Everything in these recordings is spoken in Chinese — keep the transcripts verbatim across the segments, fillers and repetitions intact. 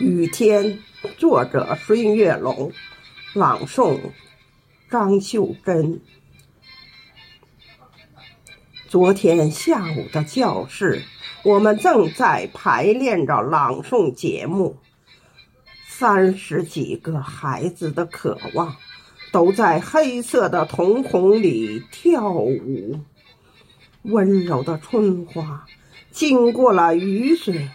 雨天，作者孙月龙，朗诵张秀珍。昨天下午的教室，我们正在排练着朗诵节目。三十几个孩子的渴望，都在黑色的瞳孔里跳舞。温柔的春花，经过了雨水，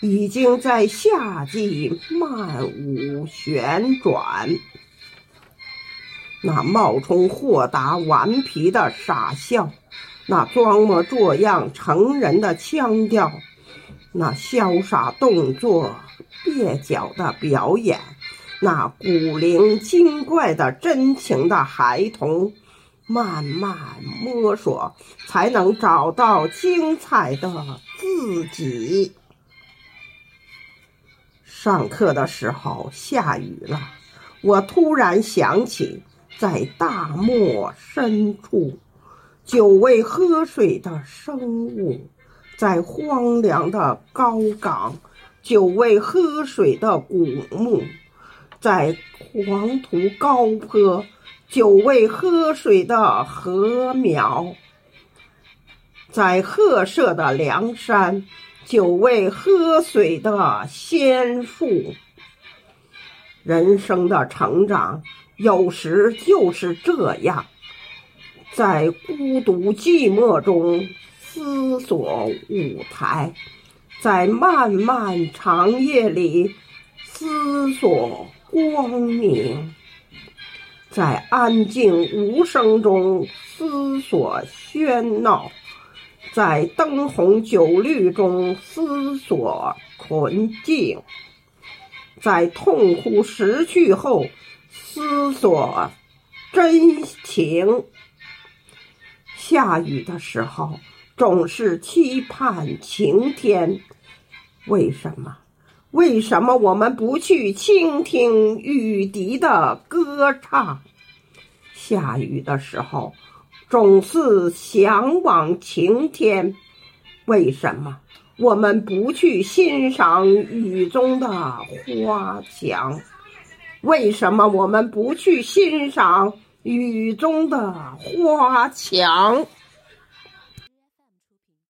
已经在夏季漫舞旋转。那冒充豁达顽皮的傻笑，那装模作样成人的腔调，那潇洒动作蹩脚的表演，那古灵精怪的真情的孩童，慢慢摸索，才能找到精彩的自己。上课的时候下雨了，我突然想起，在大漠深处，久未喝水的生物，在荒凉的高岗，久未喝水的古木，在黄土高坡，久未喝水的禾苗，在褐色的梁山，久未喝水的仙树。人生的成长有时就是这样，在孤独寂寞中思索舞台，在漫漫长夜里思索光明，在安静无声中思索喧闹，在灯红酒绿中思索纯净，在痛苦失去后思索真情。下雨的时候总是期盼晴天，为什么为什么我们不去倾听雨滴的歌唱？下雨的时候总是向往晴天，为什么我们不去欣赏雨中的花香？为什么我们不去欣赏雨中的花香？